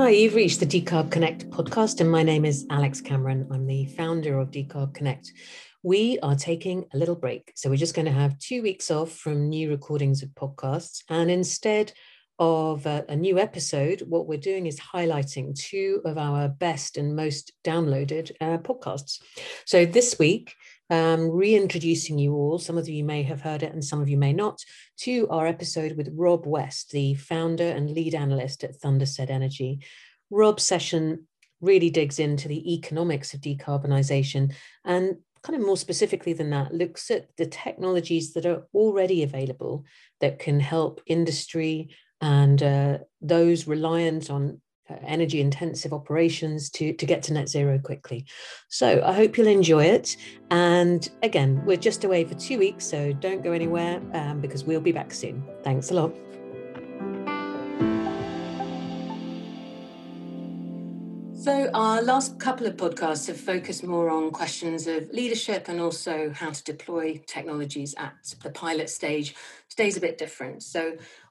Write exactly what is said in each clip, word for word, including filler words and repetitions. Hi, you've reached the Decarb Connect podcast, and my name is Alex Cameron. I'm the founder of Decarb Connect. We are taking a little break. So we're just going to have two weeks off from new recordings of podcasts. And instead of a, a new episode, what we're doing is highlighting two of our best and most downloaded uh, podcasts. So this week, Um, reintroducing you all, some of you may have heard it and some of you may not, to our episode with Rob West, the founder and lead analyst at Thunder Said Energy. Rob's session really digs into the economics of decarbonisation and, kind of more specifically than that, looks at the technologies that are already available that can help industry and uh, those reliant on energy intensive operations to, to get to net zero quickly. So I hope you'll enjoy it. And again, we're just away for two weeks, so don't go anywhere um, because we'll be back soon. Thanks a lot. So our last couple of podcasts have focused more on questions of leadership and also how to deploy technologies at the pilot stage. Today's a bit different. So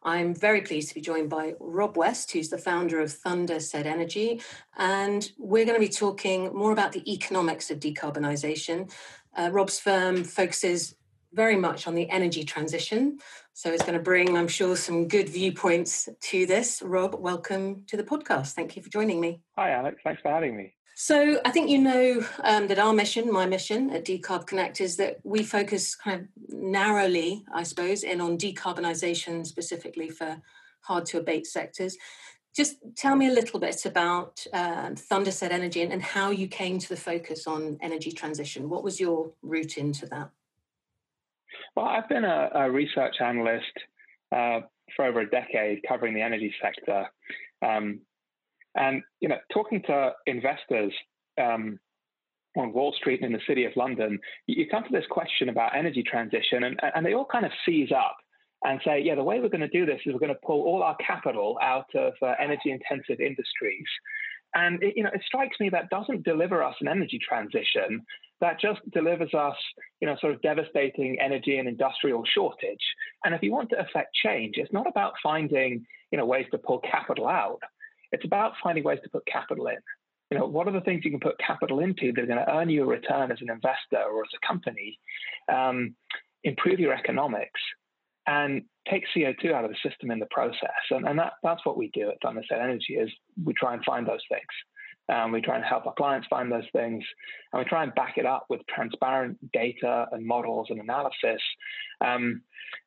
I'm very pleased to be joined by Rob West, who's the founder of Thunder Said Energy. And we're going to be talking more about the economics of decarbonisation. Uh, Rob's firm focuses very much on the energy transition. So it's going to bring, I'm sure, some good viewpoints to this. Rob, welcome to the podcast. Thank you for joining me. Hi, Alex. Thanks for having me. So I think you know um, that our mission, my mission at Decarb Connect, is that we focus kind of narrowly, I suppose, in on decarbonisation specifically for hard to abate sectors. Just tell me a little bit about uh, Thunder Said Energy and, and how you came to the focus on energy transition. What was your route into that? Well, I've been a, a research analyst uh, for over a decade covering the energy sector. Um, and, you know, talking to investors um, on Wall Street and in the City of London, you, you come to this question about energy transition and, and they all kind of seize up and say, yeah, the way we're going to do this is we're going to pull all our capital out of uh, energy-intensive industries. And, it, you know, it strikes me that doesn't deliver us an energy transition. That just delivers us, you know, sort of devastating energy and industrial shortage. And if you want to affect change, it's not about finding, you know, ways to pull capital out. It's about finding ways to put capital in. You know, what are the things you can put capital into that are going to earn you a return as an investor or as a company, um, improve your economics, and take C O two out of the system in the process. And, and that, that's what we do at Thunder Said Energy, is we try and find those things. Um, we try and help our clients find those things, and we try and back it up with transparent data and models and analysis. Um,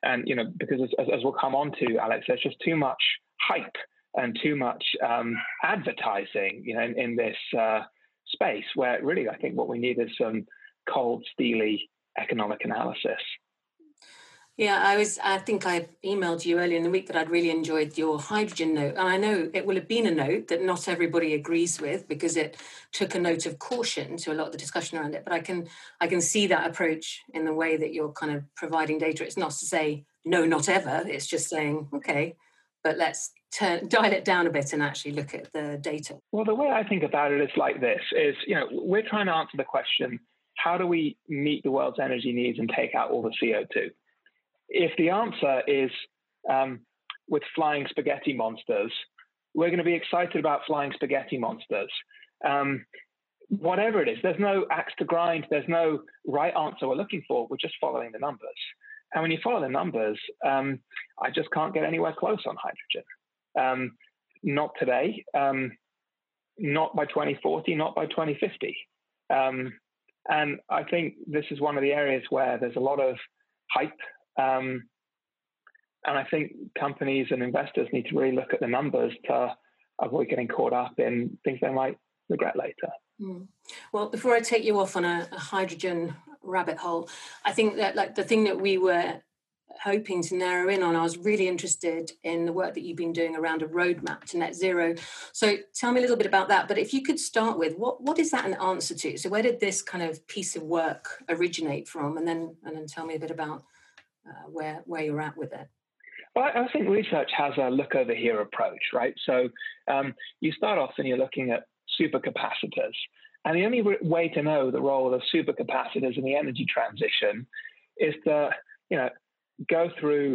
and, you know, because as, as we'll come on to, Alex, there's just too much hype and too much um, advertising, you know, in, in this uh, space where really I think what we need is some cold, steely economic analysis. Yeah, I was. I think I emailed you earlier in the week that I'd really enjoyed your hydrogen note. And I know it will have been a note that not everybody agrees with because it took a note of caution to a lot of the discussion around it. But I can I can see that approach in the way that you're kind of providing data. It's not to say, no, not ever. It's just saying, OK, but let's turn, dial it down a bit and actually look at the data. Well, the way I think about it is like this, is, you know, we're trying to answer the question, how do we meet the world's energy needs and take out all the C O two? If the answer is um, with flying spaghetti monsters, we're going to be excited about flying spaghetti monsters. Um, whatever it is, there's no axe to grind. There's no right answer we're looking for. We're just following the numbers. And when you follow the numbers, um, I just can't get anywhere close on hydrogen. Um, not today, um, not by twenty forty, not by twenty fifty. Um, and I think this is one of the areas where there's a lot of hype. Um, and I think companies and investors need to really look at the numbers to avoid getting caught up in things they might regret later. Mm. Well, before I take you off on a, a hydrogen rabbit hole, I think that like the thing that we were hoping to narrow in on, I was really interested in the work that you've been doing around a roadmap to net zero. So tell me a little bit about that. But if you could start with what what is that an answer to? So where did this kind of piece of work originate from? And then and then tell me a bit about Uh, where where you're at with it. Well, I think research has a look over here approach, right? So um, you start off and you're looking at supercapacitors, and the only re- way to know the role of supercapacitors in the energy transition is to, you know, go through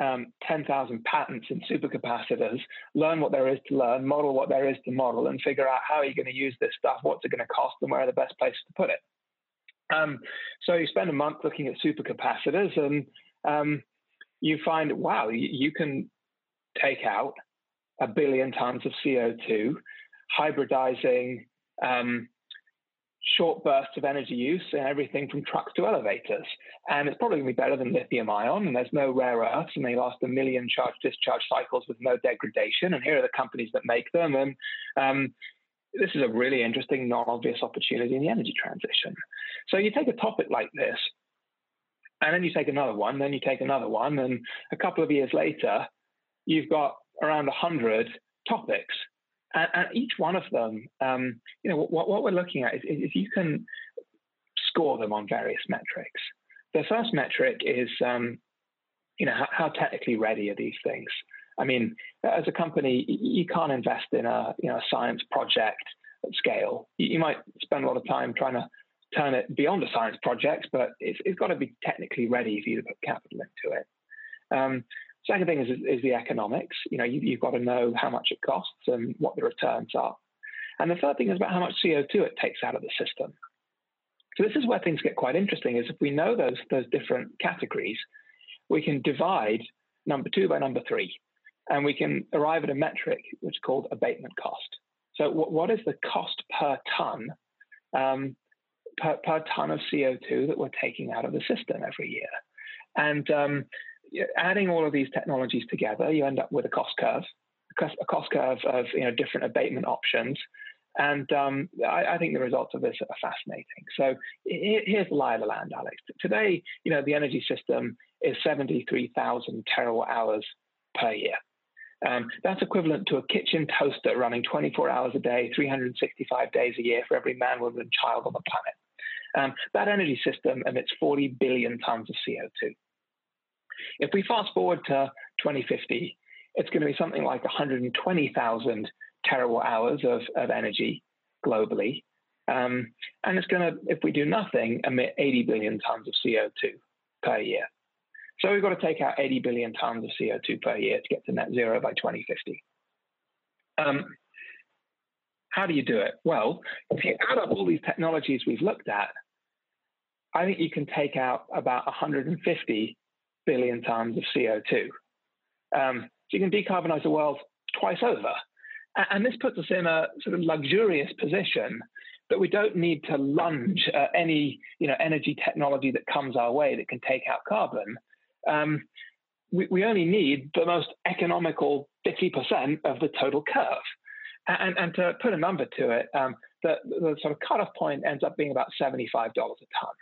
um, ten thousand patents in supercapacitors, learn what there is to learn, model what there is to model, and figure out how you're going to use this stuff, what's it going to cost, and where are the best places to put it. Um, so you spend a month looking at supercapacitors, and um, you find, wow, you, you can take out a billion tons of C O two, hybridizing um, short bursts of energy use and everything from trucks to elevators. And it's probably going to be better than lithium ion, and there's no rare earths, and they last a million charge-discharge cycles with no degradation, and here are the companies that make them. And um, this is a really interesting, non-obvious opportunity in the energy transition. So you take a topic like this, and then you take another one, then you take another one, and a couple of years later, you've got around one hundred topics. And, and each one of them, um, you know, what, what we're looking at is, is you can score them on various metrics. The first metric is, um, you know, how, how technically ready are these things? I mean, as a company, you can't invest in a, you know, a science project at scale. You might spend a lot of time trying to turn it beyond a science project, but it's, it's got to be technically ready for you to put capital into it. Um, Second thing is, is the economics. You know, you, you've got to know how much it costs and what the returns are. And the third thing is about how much C O two it takes out of the system. So this is where things get quite interesting, is if we know those, those different categories, we can divide number two by number three, and we can arrive at a metric which is called abatement cost. So what, what is the cost per ton, um, per, per ton of C O two that we're taking out of the system every year? And um, adding all of these technologies together, you end up with a cost curve, a cost curve of, you know, different abatement options. And um, I, I think the results of this are fascinating. So here's the lie of the land, Alex. Today, you know, the energy system is seventy-three thousand terawatt hours per year. Um, that's equivalent to a kitchen toaster running twenty-four hours a day, three hundred sixty-five days a year for every man, woman, and child on the planet. Um, that energy system emits forty billion tons of C O two. If we fast forward to twenty fifty, it's going to be something like one hundred twenty thousand terawatt hours of, of energy globally. Um, and it's going to, if we do nothing, emit eighty billion tons of C O two per year. So we've got to take out eighty billion tons of C O two per year to get to net zero by twenty fifty. Um, how do you do it? Well, if you add up all these technologies we've looked at, I think you can take out about one hundred fifty billion tons of C O two. Um, so you can decarbonize the world twice over. And this puts us in a sort of luxurious position that we don't need to lunge at any, you know, energy technology that comes our way that can take out carbon. Um, we, we only need the most economical fifty percent of the total curve. And, and to put a number to it, um, the, the sort of cutoff point ends up being about seventy-five dollars a ton.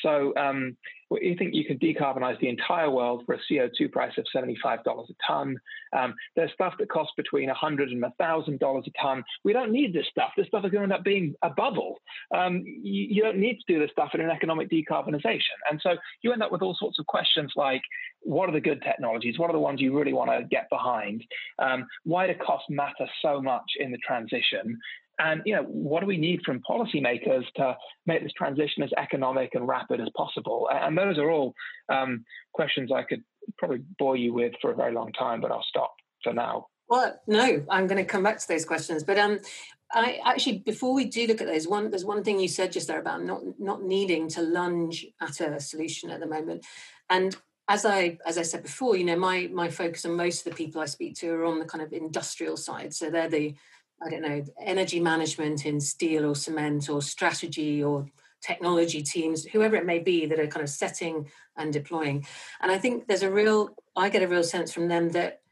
So um, you think you can decarbonize the entire world for a C O two price of seventy-five dollars a ton. Um, there's stuff that costs between one hundred dollars and one thousand dollars a ton. We don't need this stuff. This stuff is going to end up being a bubble. Um, you, you don't need to do this stuff in an economic decarbonization. And so you end up with all sorts of questions like, what are the good technologies? What are the ones you really want to get behind? Um, why do costs matter so much in the transition? And, you know, what do we need from policymakers to make this transition as economic and rapid as possible? And those are all um, questions I could probably bore you with for a very long time, but I'll stop for now. Well, no, I'm going to come back to those questions. But um, I actually, before we do look at those, one, there's one thing you said just there about not not needing to lunge at a solution at the moment. And as I as I said before, you know, my my focus on most of the people I speak to are on the kind of industrial side. So they're the I don't know, energy management in steel or cement or strategy or technology teams, whoever it may be, that are kind of setting and deploying. And I think there's a real, I get a real sense from them that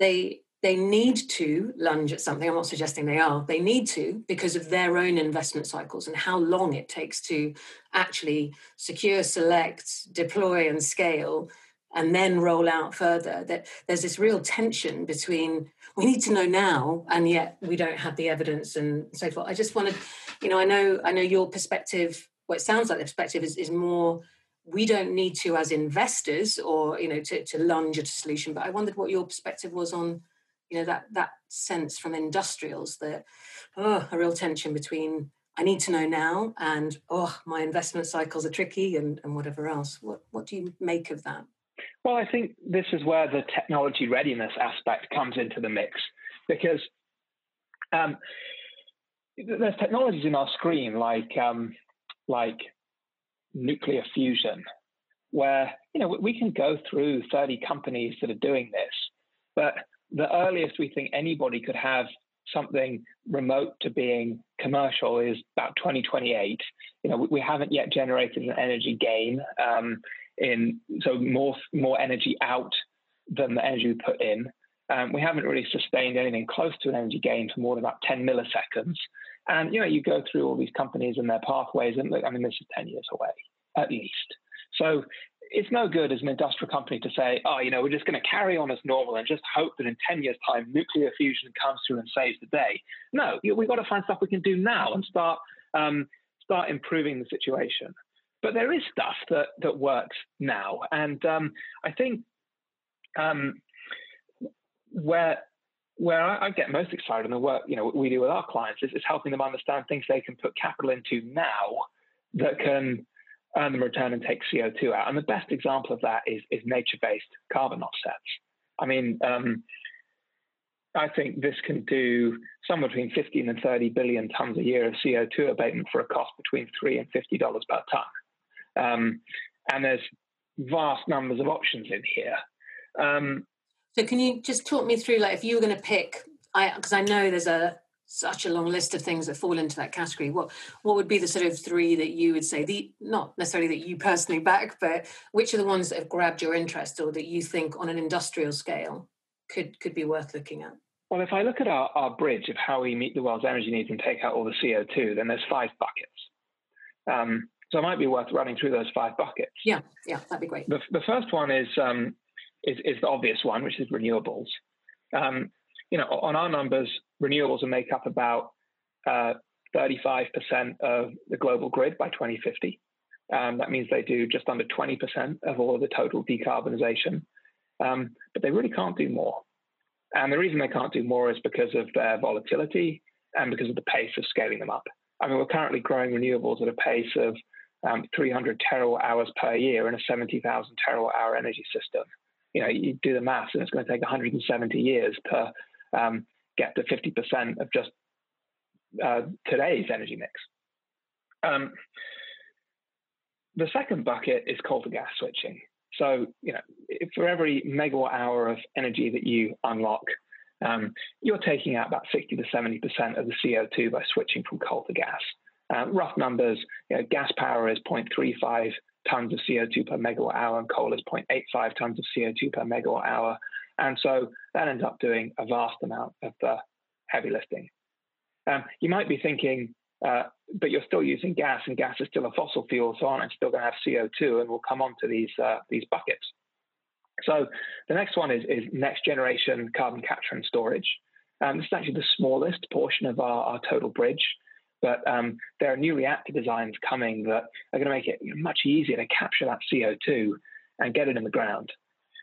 they they need to lunge at something. I'm not suggesting they are. They need to because of their own investment cycles and how long it takes to actually secure, select, deploy and scale and then roll out further, that there's this real tension between we need to know now, and yet we don't have the evidence and so forth. I just wanted, you know, I know I know your perspective, what well, it sounds like the perspective is, is more, we don't need to as investors or, you know, to, to lunge at a solution, but I wondered what your perspective was on, you know, that, that sense from industrials that, oh, a real tension between I need to know now and, oh, my investment cycles are tricky and, and whatever else. What, what do you make of that? Well, I think this is where the technology readiness aspect comes into the mix, because um, there's technologies in our screen like um, like nuclear fusion, where you know we can go through thirty companies that are doing this, but the earliest we think anybody could have something remote to being commercial is about twenty twenty-eight. You know, we haven't yet generated an energy gain um, in, so more more energy out than the energy we put in. Um, we haven't really sustained anything close to an energy gain for more than about ten milliseconds. And you know, you go through all these companies and their pathways, and look, I mean, this is ten years away at least. So it's no good as an industrial company to say, oh, you know, we're just going to carry on as normal and just hope that in ten years' time, nuclear fusion comes through and saves the day. No, we've got to find stuff we can do now and start um, start improving the situation. But there is stuff that that works now, and um, I think um, where where I, I get most excited in the work you know we do with our clients is, is helping them understand things they can put capital into now that can earn them a return and take C O two out. And the best example of that is, is nature-based carbon offsets. I mean, um, I think this can do somewhere between fifteen and thirty billion tons a year of C O two abatement for a cost between three dollars and fifty dollars per ton. Um, and there's vast numbers of options in here. Um, so can you just talk me through, like, if you were going to pick, I because I know there's a such a long list of things that fall into that category. What what would be the sort of three that you would say, the not necessarily that you personally back, but which are the ones that have grabbed your interest or that you think on an industrial scale could, could be worth looking at? Well, if I look at our, our bridge of how we meet the world's energy needs and take out all the C O two, then there's five buckets. Um, so it might be worth running through those five buckets. Yeah, yeah, that'd be great. The, the first one is, um, is, is the obvious one, which is renewables. Um, you know, on our numbers, renewables will make up about uh, thirty-five percent of the global grid by twenty fifty. Um, that means they do just under twenty percent of all of the total decarbonization. Um, but they really can't do more. And the reason they can't do more is because of their volatility and because of the pace of scaling them up. I mean, we're currently growing renewables at a pace of um, three hundred terawatt hours per year in a seventy thousand terawatt hour energy system. You know, you do the maths and it's going to take one hundred seventy years to um, get to fifty percent of just uh, today's energy mix. Um, the second bucket is coal to gas switching. So, you know, if for every megawatt hour of energy that you unlock, um, you're taking out about sixty to seventy percent of the C O two by switching from coal to gas. Uh, rough numbers, you know, gas power is zero point three five tons of C O two per megawatt hour and coal is zero point eight five tons of C O two per megawatt hour. And so that ends up doing a vast amount of the heavy lifting. Um, you might be thinking, uh, but you're still using gas and gas is still a fossil fuel, so aren't I still going to have C O two? And we'll come on to these, uh, these buckets. So the next one is, is next generation carbon capture and storage. Um, this is actually the smallest portion of our, our total bridge, but um, there are new reactor designs coming that are going to make it much easier to capture that C O two and get it in the ground.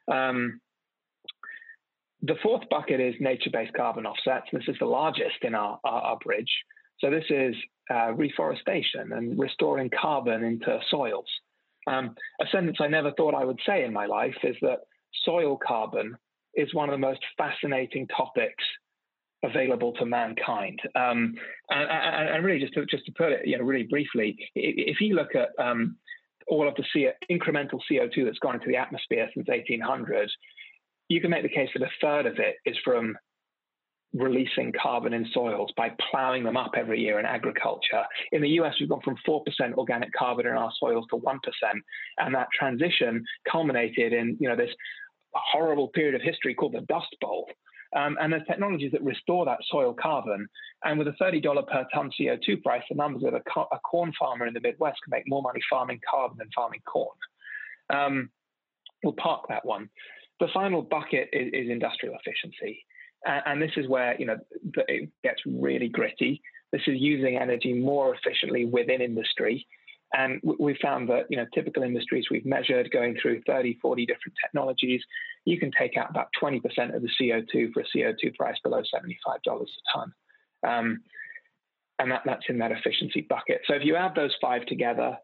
Um, The fourth bucket is nature-based carbon offsets. This is the largest in our, our, our bridge. So this is uh, reforestation and restoring carbon into soils. Um, a sentence I never thought I would say in my life is that soil carbon is one of the most fascinating topics available to mankind. Um, and, and, and really, just to, just to put it you know, really briefly, if you look at um, all of the C- incremental C O two that's gone into the atmosphere since eighteen hundred, you can make the case that a third of it is from releasing carbon in soils by plowing them up every year in agriculture. In the U S, we've gone from four percent organic carbon in our soils to one percent. And that transition culminated in, you know, this horrible period of history called the Dust Bowl. Um, and there's technologies that restore that soil carbon. And with a thirty dollars per ton C O two price, the numbers that a, co- a corn farmer in the Midwest can make more money farming carbon than farming corn. Um, we'll park that one. The final bucket is, is industrial efficiency. And, and this is where, you know, it gets really gritty. This is using energy more efficiently within industry. And we found that, you know, typical industries we've measured going through thirty, forty different technologies, you can take out about twenty percent of the C O two for a C O two price below seventy-five dollars a ton. Um, and that, that's in that efficiency bucket. So if you add those five together,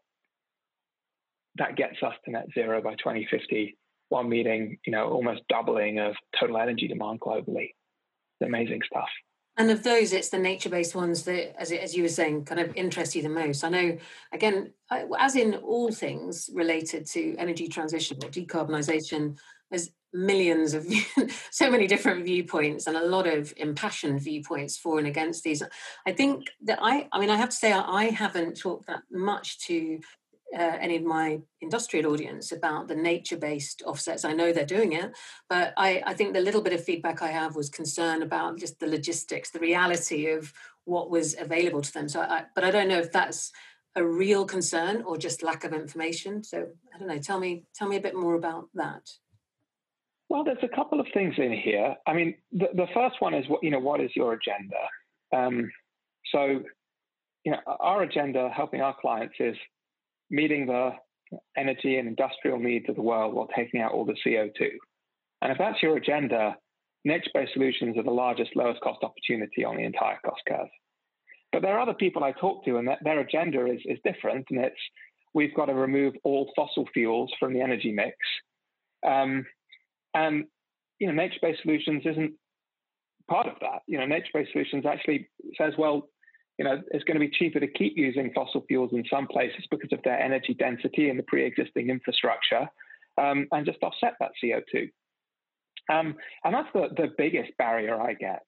that gets us to net zero by twenty fifty. while meeting, you know, almost doubling of total energy demand globally. It's amazing stuff. And of those, it's the nature-based ones that, as, as you were saying, kind of interest you the most. I know, again, as in all things related to energy transition or decarbonisation, there's millions of, so many different viewpoints and a lot of impassioned viewpoints for and against these. I think that I, I mean, I have to say I haven't talked that much to Uh, any of my industrial audience about the nature-based offsets. I know they're doing it, but I, I think the little bit of feedback I have was concern about just the logistics, the reality of what was available to them. So, I, but I don't know if that's a real concern or just lack of information. So I don't know. Tell me, tell me a bit more about that. Well, there's a couple of things in here. I mean, the, the first one is what you know. What is your agenda? Um, so, you know, our agenda helping our clients is meeting the energy and industrial needs of the world while taking out all the C O two. And if that's your agenda, nature-based solutions are the largest, lowest cost opportunity on the entire cost curve. But there are other people I talk to, and their agenda is, is different, and it's we've got to remove all fossil fuels from the energy mix. Um, and, you know, nature-based solutions isn't part of that. You know, nature-based solutions actually says, well, you know, it's going to be cheaper to keep using fossil fuels in some places because of their energy density and the pre-existing infrastructure, um, and just offset that C O two. Um, and that's the, the biggest barrier I get.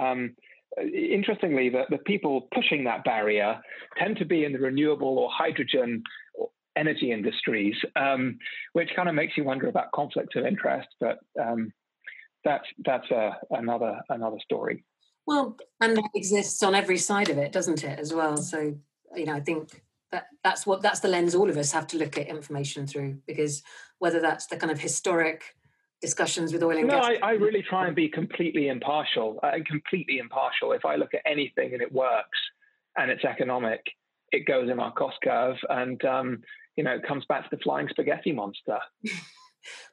Um, interestingly, the, the people pushing that barrier tend to be in the renewable or hydrogen energy industries, um, which kind of makes you wonder about conflicts of interest, but um, that's, that's a, another, another story. Well, and that exists on every side of it, doesn't it, as well? So, you know, I think that that's what that's the lens all of us have to look at information through, because whether that's the kind of historic discussions with oil and gas. No, I, I really try and be completely impartial. I'm completely impartial. If I look at anything and it works and it's economic, it goes in our cost curve and, um, you know, it comes back to the flying spaghetti monster.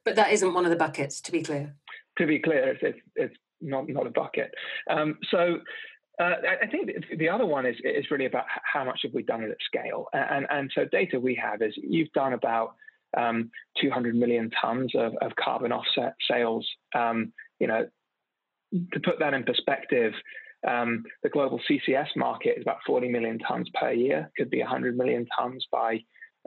But that isn't one of the buckets, to be clear. To be clear, it's it's, it's Not not a bucket. Um, so uh, I think the other one is is really about how much have we done it at scale, and and so data we have is you've done about um, two hundred million tons of, of carbon offset sales. Um, you know, to put that in perspective, um, the global C C S market is about forty million tons per year. Could be one hundred million tons by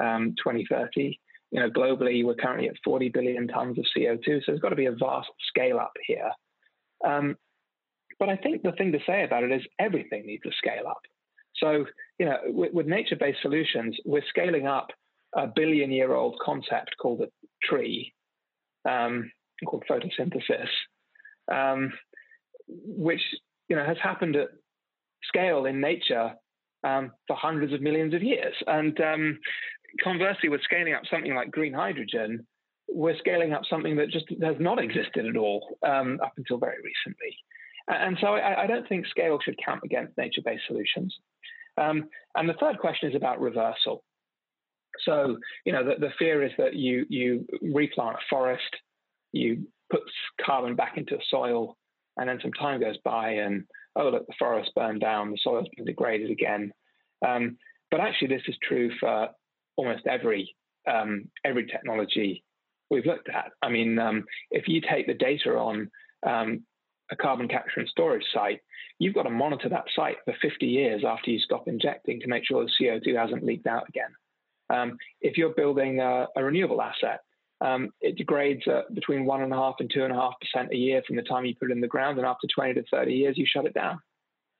um, twenty thirty. You know, globally we're currently at forty billion tons of C O two. So there's got to be a vast scale up here. Um, but I think the thing to say about it is everything needs to scale up. So, you know, with, with nature-based solutions, we're scaling up a billion-year-old concept called a tree, um, called photosynthesis, um, which, you know, has happened at scale in nature um, for hundreds of millions of years. And um, conversely, we're scaling up something like green hydrogen. We're scaling up something that just has not existed at all um, up until very recently. And so I, I don't think scale should count against nature-based solutions. Um, and the third question is about reversal. So, you know, the, the fear is that you, you replant a forest, you put carbon back into the soil, and then some time goes by and, oh, look, the forest burned down, the soil's been degraded again. Um, but actually this is true for almost every, um, every technology we've looked at. I mean, um, if you take the data on um, a carbon capture and storage site, you've got to monitor that site for fifty years after you stop injecting to make sure the C O two hasn't leaked out again. Um, if you're building a, a renewable asset, um, it degrades uh, between one and a half and two and a half percent a year from the time you put it in the ground, and after twenty to thirty years, you shut it down.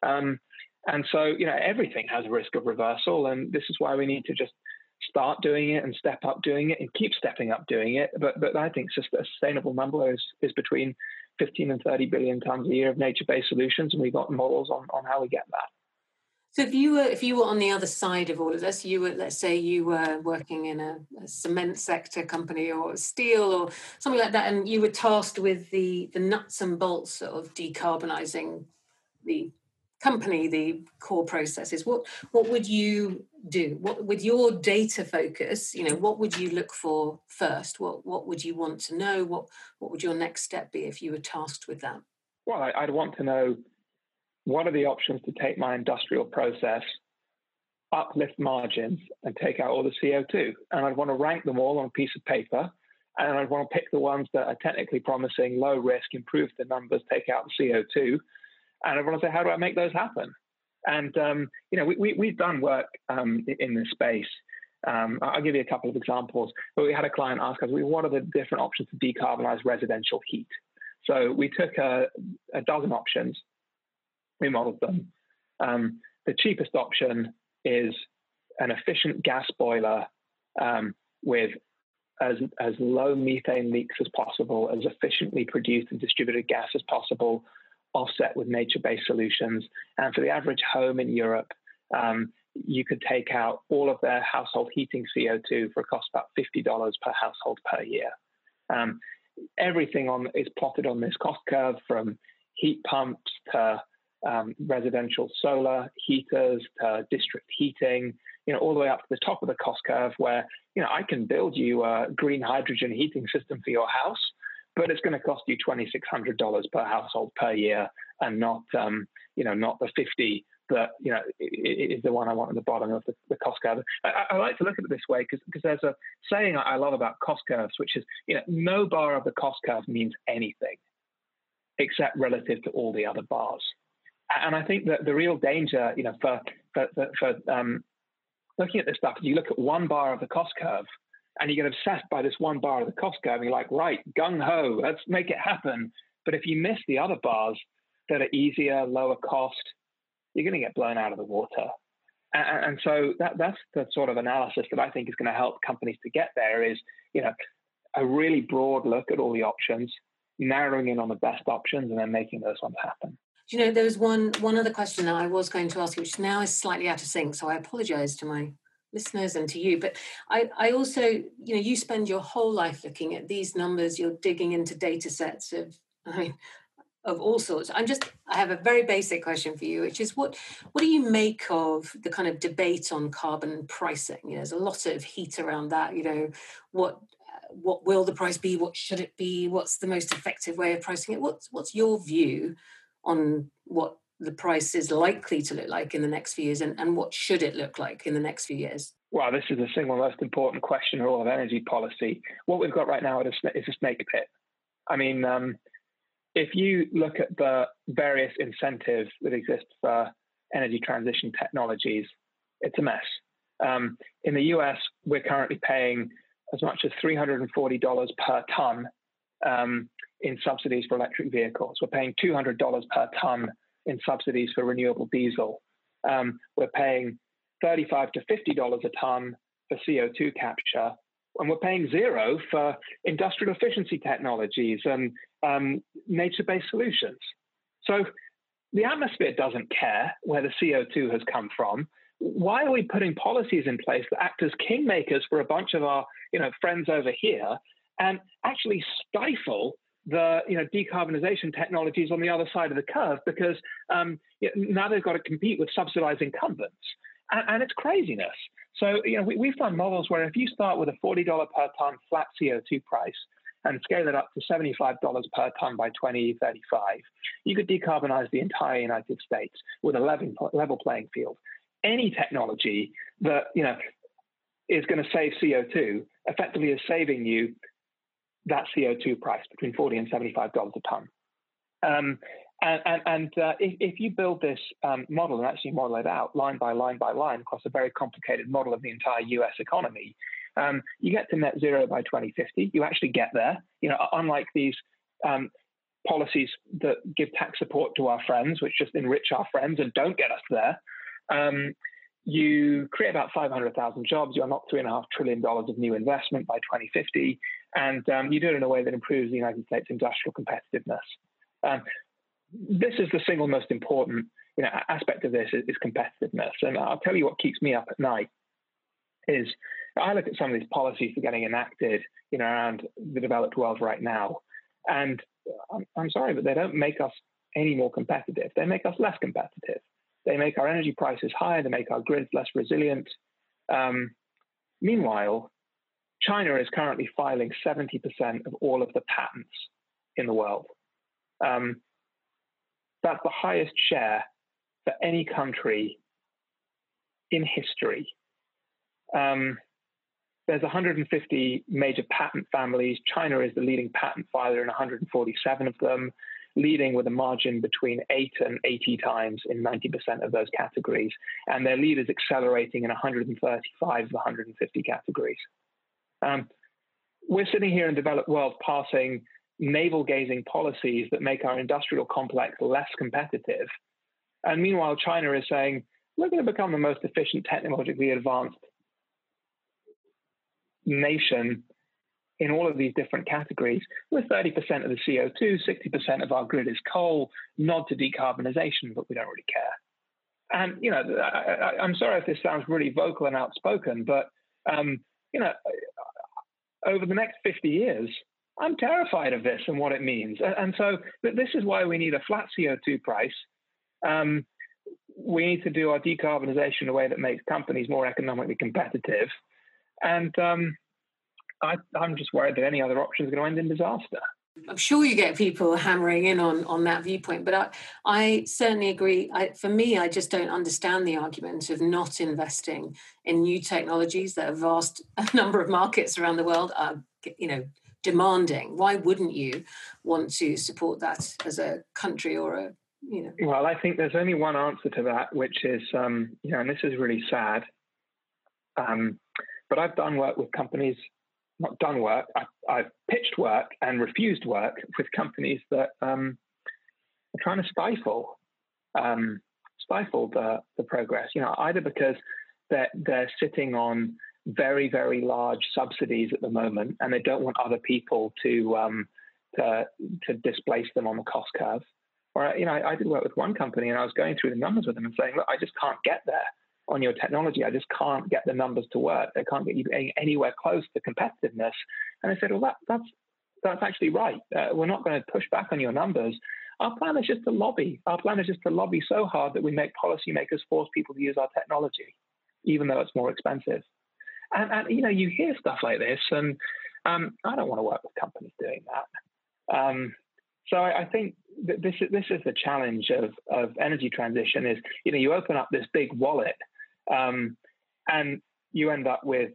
Um, and so, you know, everything has a risk of reversal, and this is why we need to just start doing it and step up doing it and keep stepping up doing it. But but I think just a sustainable number is, is between fifteen and thirty billion tons a year of nature-based solutions. And we've got models on, on how we get that. So if you were if you were on the other side of all of this, you were, let's say you were working in a, a cement sector company or steel or something like that, and you were tasked with the, the nuts and bolts of decarbonising the company, the core processes, what what would you do? What with your data focus, you know, what would you look for first? What what would you want to know? What what would your next step be if you were tasked with that? Well, I, I'd want to know what are the options to take my industrial process, uplift margins, and take out all the C O two. And I'd want to rank them all on a piece of paper And I'd want to pick the ones that are technically promising, low risk, improve the numbers, take out the C O two. And I want to say, how do I make those happen? And, um, you know, we, we, we've done work um, in this space. Um, I'll give you a couple of examples. But we had a client ask us, what are the different options to decarbonize residential heat? So we took a, a dozen options. We modeled them. Um, the cheapest option is an efficient gas boiler um, with as, as low methane leaks as possible, as efficiently produced and distributed gas as possible, offset with nature-based solutions. And for the average home in Europe, um, you could take out all of their household heating C O two for a cost of about fifty dollars per household per year. Um, everything on is plotted on this cost curve, from heat pumps to um, residential solar heaters to district heating, you know, all the way up to the top of the cost curve where, you know, I can build you a green hydrogen heating system for your house, but it's going to cost you twenty-six hundred dollars per household per year, and not, um, you know, not the fifty that, you know, is the one I want at the bottom of the, the cost curve. I, I like to look at it this way because because there's a saying I love about cost curves, which is, you know, no bar of the cost curve means anything except relative to all the other bars. And I think that the real danger, you know, for for, for um, looking at this stuff, is you look at one bar of the cost curve, and you get obsessed by this one bar of the cost curve, and you're like, right, gung-ho, let's make it happen. But if you miss the other bars that are easier, lower cost, you're going to get blown out of the water. And, and so that, that's the sort of analysis that I think is going to help companies to get there is, you know, a really broad look at all the options, narrowing in on the best options, and then making those ones happen. Do you know, there was one, one other question that I was going to ask you, which now is slightly out of sync, so I apologise to my listeners and to you, but I, I also, you know, you spend your whole life looking at these numbers, you're digging into data sets of, I mean, of all sorts. I'm just, I have a very basic question for you, which is what, what do you make of the kind of debate on carbon pricing? You know, there's a lot of heat around that, you know, what, what will the price be? What should it be? What's the most effective way of pricing it? What's, what's your view on what the price is likely to look like in the next few years, and, and what should it look like in the next few years? Well, this is the single most important question in all of energy policy. What we've got right now is a snake pit. I mean, um, if you look at the various incentives that exist for energy transition technologies, it's a mess. Um, in the U S, we're currently paying as much as three hundred forty dollars per tonne um, in subsidies for electric vehicles. We're paying two hundred dollars per tonne in subsidies for renewable diesel. Um, we're paying thirty-five to fifty dollars a tonne for C O two capture, and we're paying zero for industrial efficiency technologies and um, nature-based solutions. So the atmosphere doesn't care where the C O two has come from. Why are we putting policies in place that act as kingmakers for a bunch of our, you know, friends over here, and actually stifle the, you know, decarbonization technologies on the other side of the curve, because um, you know, now they've got to compete with subsidized incumbents, and, and it's craziness. So, you know, we, we've done models where if you start with a forty dollars per tonne flat C O two price and scale it up to seventy-five dollars per tonne by twenty thirty-five, you could decarbonize the entire United States with a level, level playing field. Any technology that, you know, is going to save C O two effectively is saving you that C O two price between forty and seventy-five dollars a tonne. Um, and and, and uh, if, if you build this um, model and actually model it out line by line by line across a very complicated model of the entire U S economy, um, you get to net zero by twenty fifty. You actually get there. You know, unlike these um, policies that give tax support to our friends, which just enrich our friends and don't get us there, um, you create about five hundred thousand jobs. You're not three point five trillion dollars of new investment by twenty fifty. And um, you do it in a way that improves the United States' industrial competitiveness. Um, this is the single most important, you know, aspect of this is, is competitiveness. And I'll tell you what keeps me up at night is I look at some of these policies that are getting enacted, you know, around the developed world right now. And I'm, I'm sorry, but they don't make us any more competitive. They make us less competitive. They make our energy prices higher. They make our grids less resilient. Um, meanwhile, China is currently filing seventy percent of all of the patents in the world. Um, that's the highest share for any country in history. Um, There's one hundred fifty major patent families. China is the leading patent filer in one hundred forty-seven of them, leading with a margin between eight and eighty times in ninety percent of those categories. And their lead is accelerating in one hundred thirty-five of one hundred fifty categories. Um, we're sitting here in the developed world passing navel-gazing policies that make our industrial complex less competitive. And meanwhile, China is saying, we're going to become the most efficient, technologically advanced nation in all of these different categories. We're thirty percent of the C O two, sixty percent of our grid is coal, nod to decarbonization, but we don't really care. And, you know, I, I, I'm sorry if this sounds really vocal and outspoken, but, um, you know, over the next fifty years, I'm terrified of this and what it means. And, and so this is why we need a flat C O two price. Um, we need to do our decarbonization in a way that makes companies more economically competitive. And um, I, I'm just worried that any other option is going to end in disaster. I'm sure you get people hammering in on, on that viewpoint, but I, I certainly agree. I, for me, I just don't understand the argument of not investing in new technologies that a vast number of markets around the world are, you know, demanding. Why wouldn't you want to support that as a country or a, you know? Well, I think there's only one answer to that, which is, um, you know, and this is really sad, um, but I've done work with companies, not done work, I, I've pitched work and refused work with companies that um, are trying to stifle um, stifle the, the progress, you know, either because they're, they're sitting on very, very large subsidies at the moment and they don't want other people to, um, to, to displace them on the cost curve. Or, you know, I, I did work with one company and I was going through the numbers with them and saying, look, I just can't get there on your technology. I just can't get the numbers to work. They can't get you anywhere close to competitiveness. And I said, well, that, that's that's actually right. Uh, we're not going to push back on your numbers. Our plan is just to lobby. Our plan is just to lobby so hard that we make policymakers force people to use our technology, even though it's more expensive. And, and you know, you hear stuff like this, and um, I don't want to work with companies doing that. Um, So I think that this is, this is the challenge of, of energy transition is, you know, you open up this big wallet um, and you end up with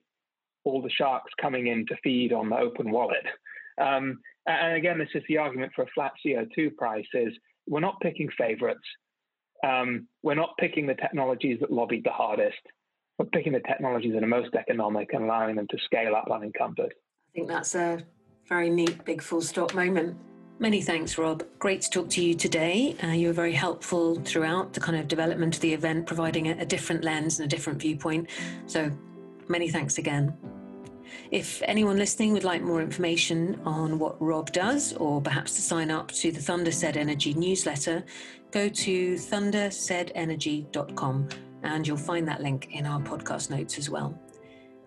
all the sharks coming in to feed on the open wallet. Um, and again, this is the argument for a flat C O two price is we're not picking favorites. Um, we're not picking the technologies that lobbied the hardest. We're picking the technologies that are most economic and allowing them to scale up unencumbered. I think that's a very neat, big full stop moment. Many thanks, Rob. Great to talk to you today. Uh, you were very helpful throughout the kind of development of the event, providing a, a different lens and a different viewpoint. So many thanks again. If anyone listening would like more information on what Rob does, or perhaps to sign up to the Thunder Said Energy newsletter, go to thunder said energy dot com and you'll find that link in our podcast notes as well.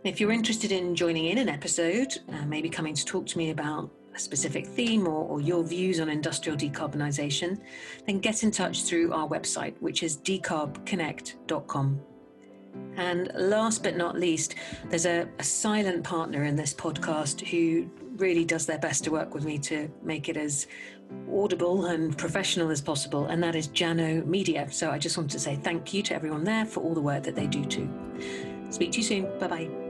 If you're interested in joining in an episode, uh, maybe coming to talk to me about specific theme or, or your views on industrial decarbonisation, then get in touch through our website, which is decarb connect dot com. And last but not least, there's a, a silent partner in this podcast who really does their best to work with me to make it as audible and professional as possible, and that is Jano Media. So I just want to say thank you to everyone there for all the work that they do too. Speak to you soon. Bye-bye.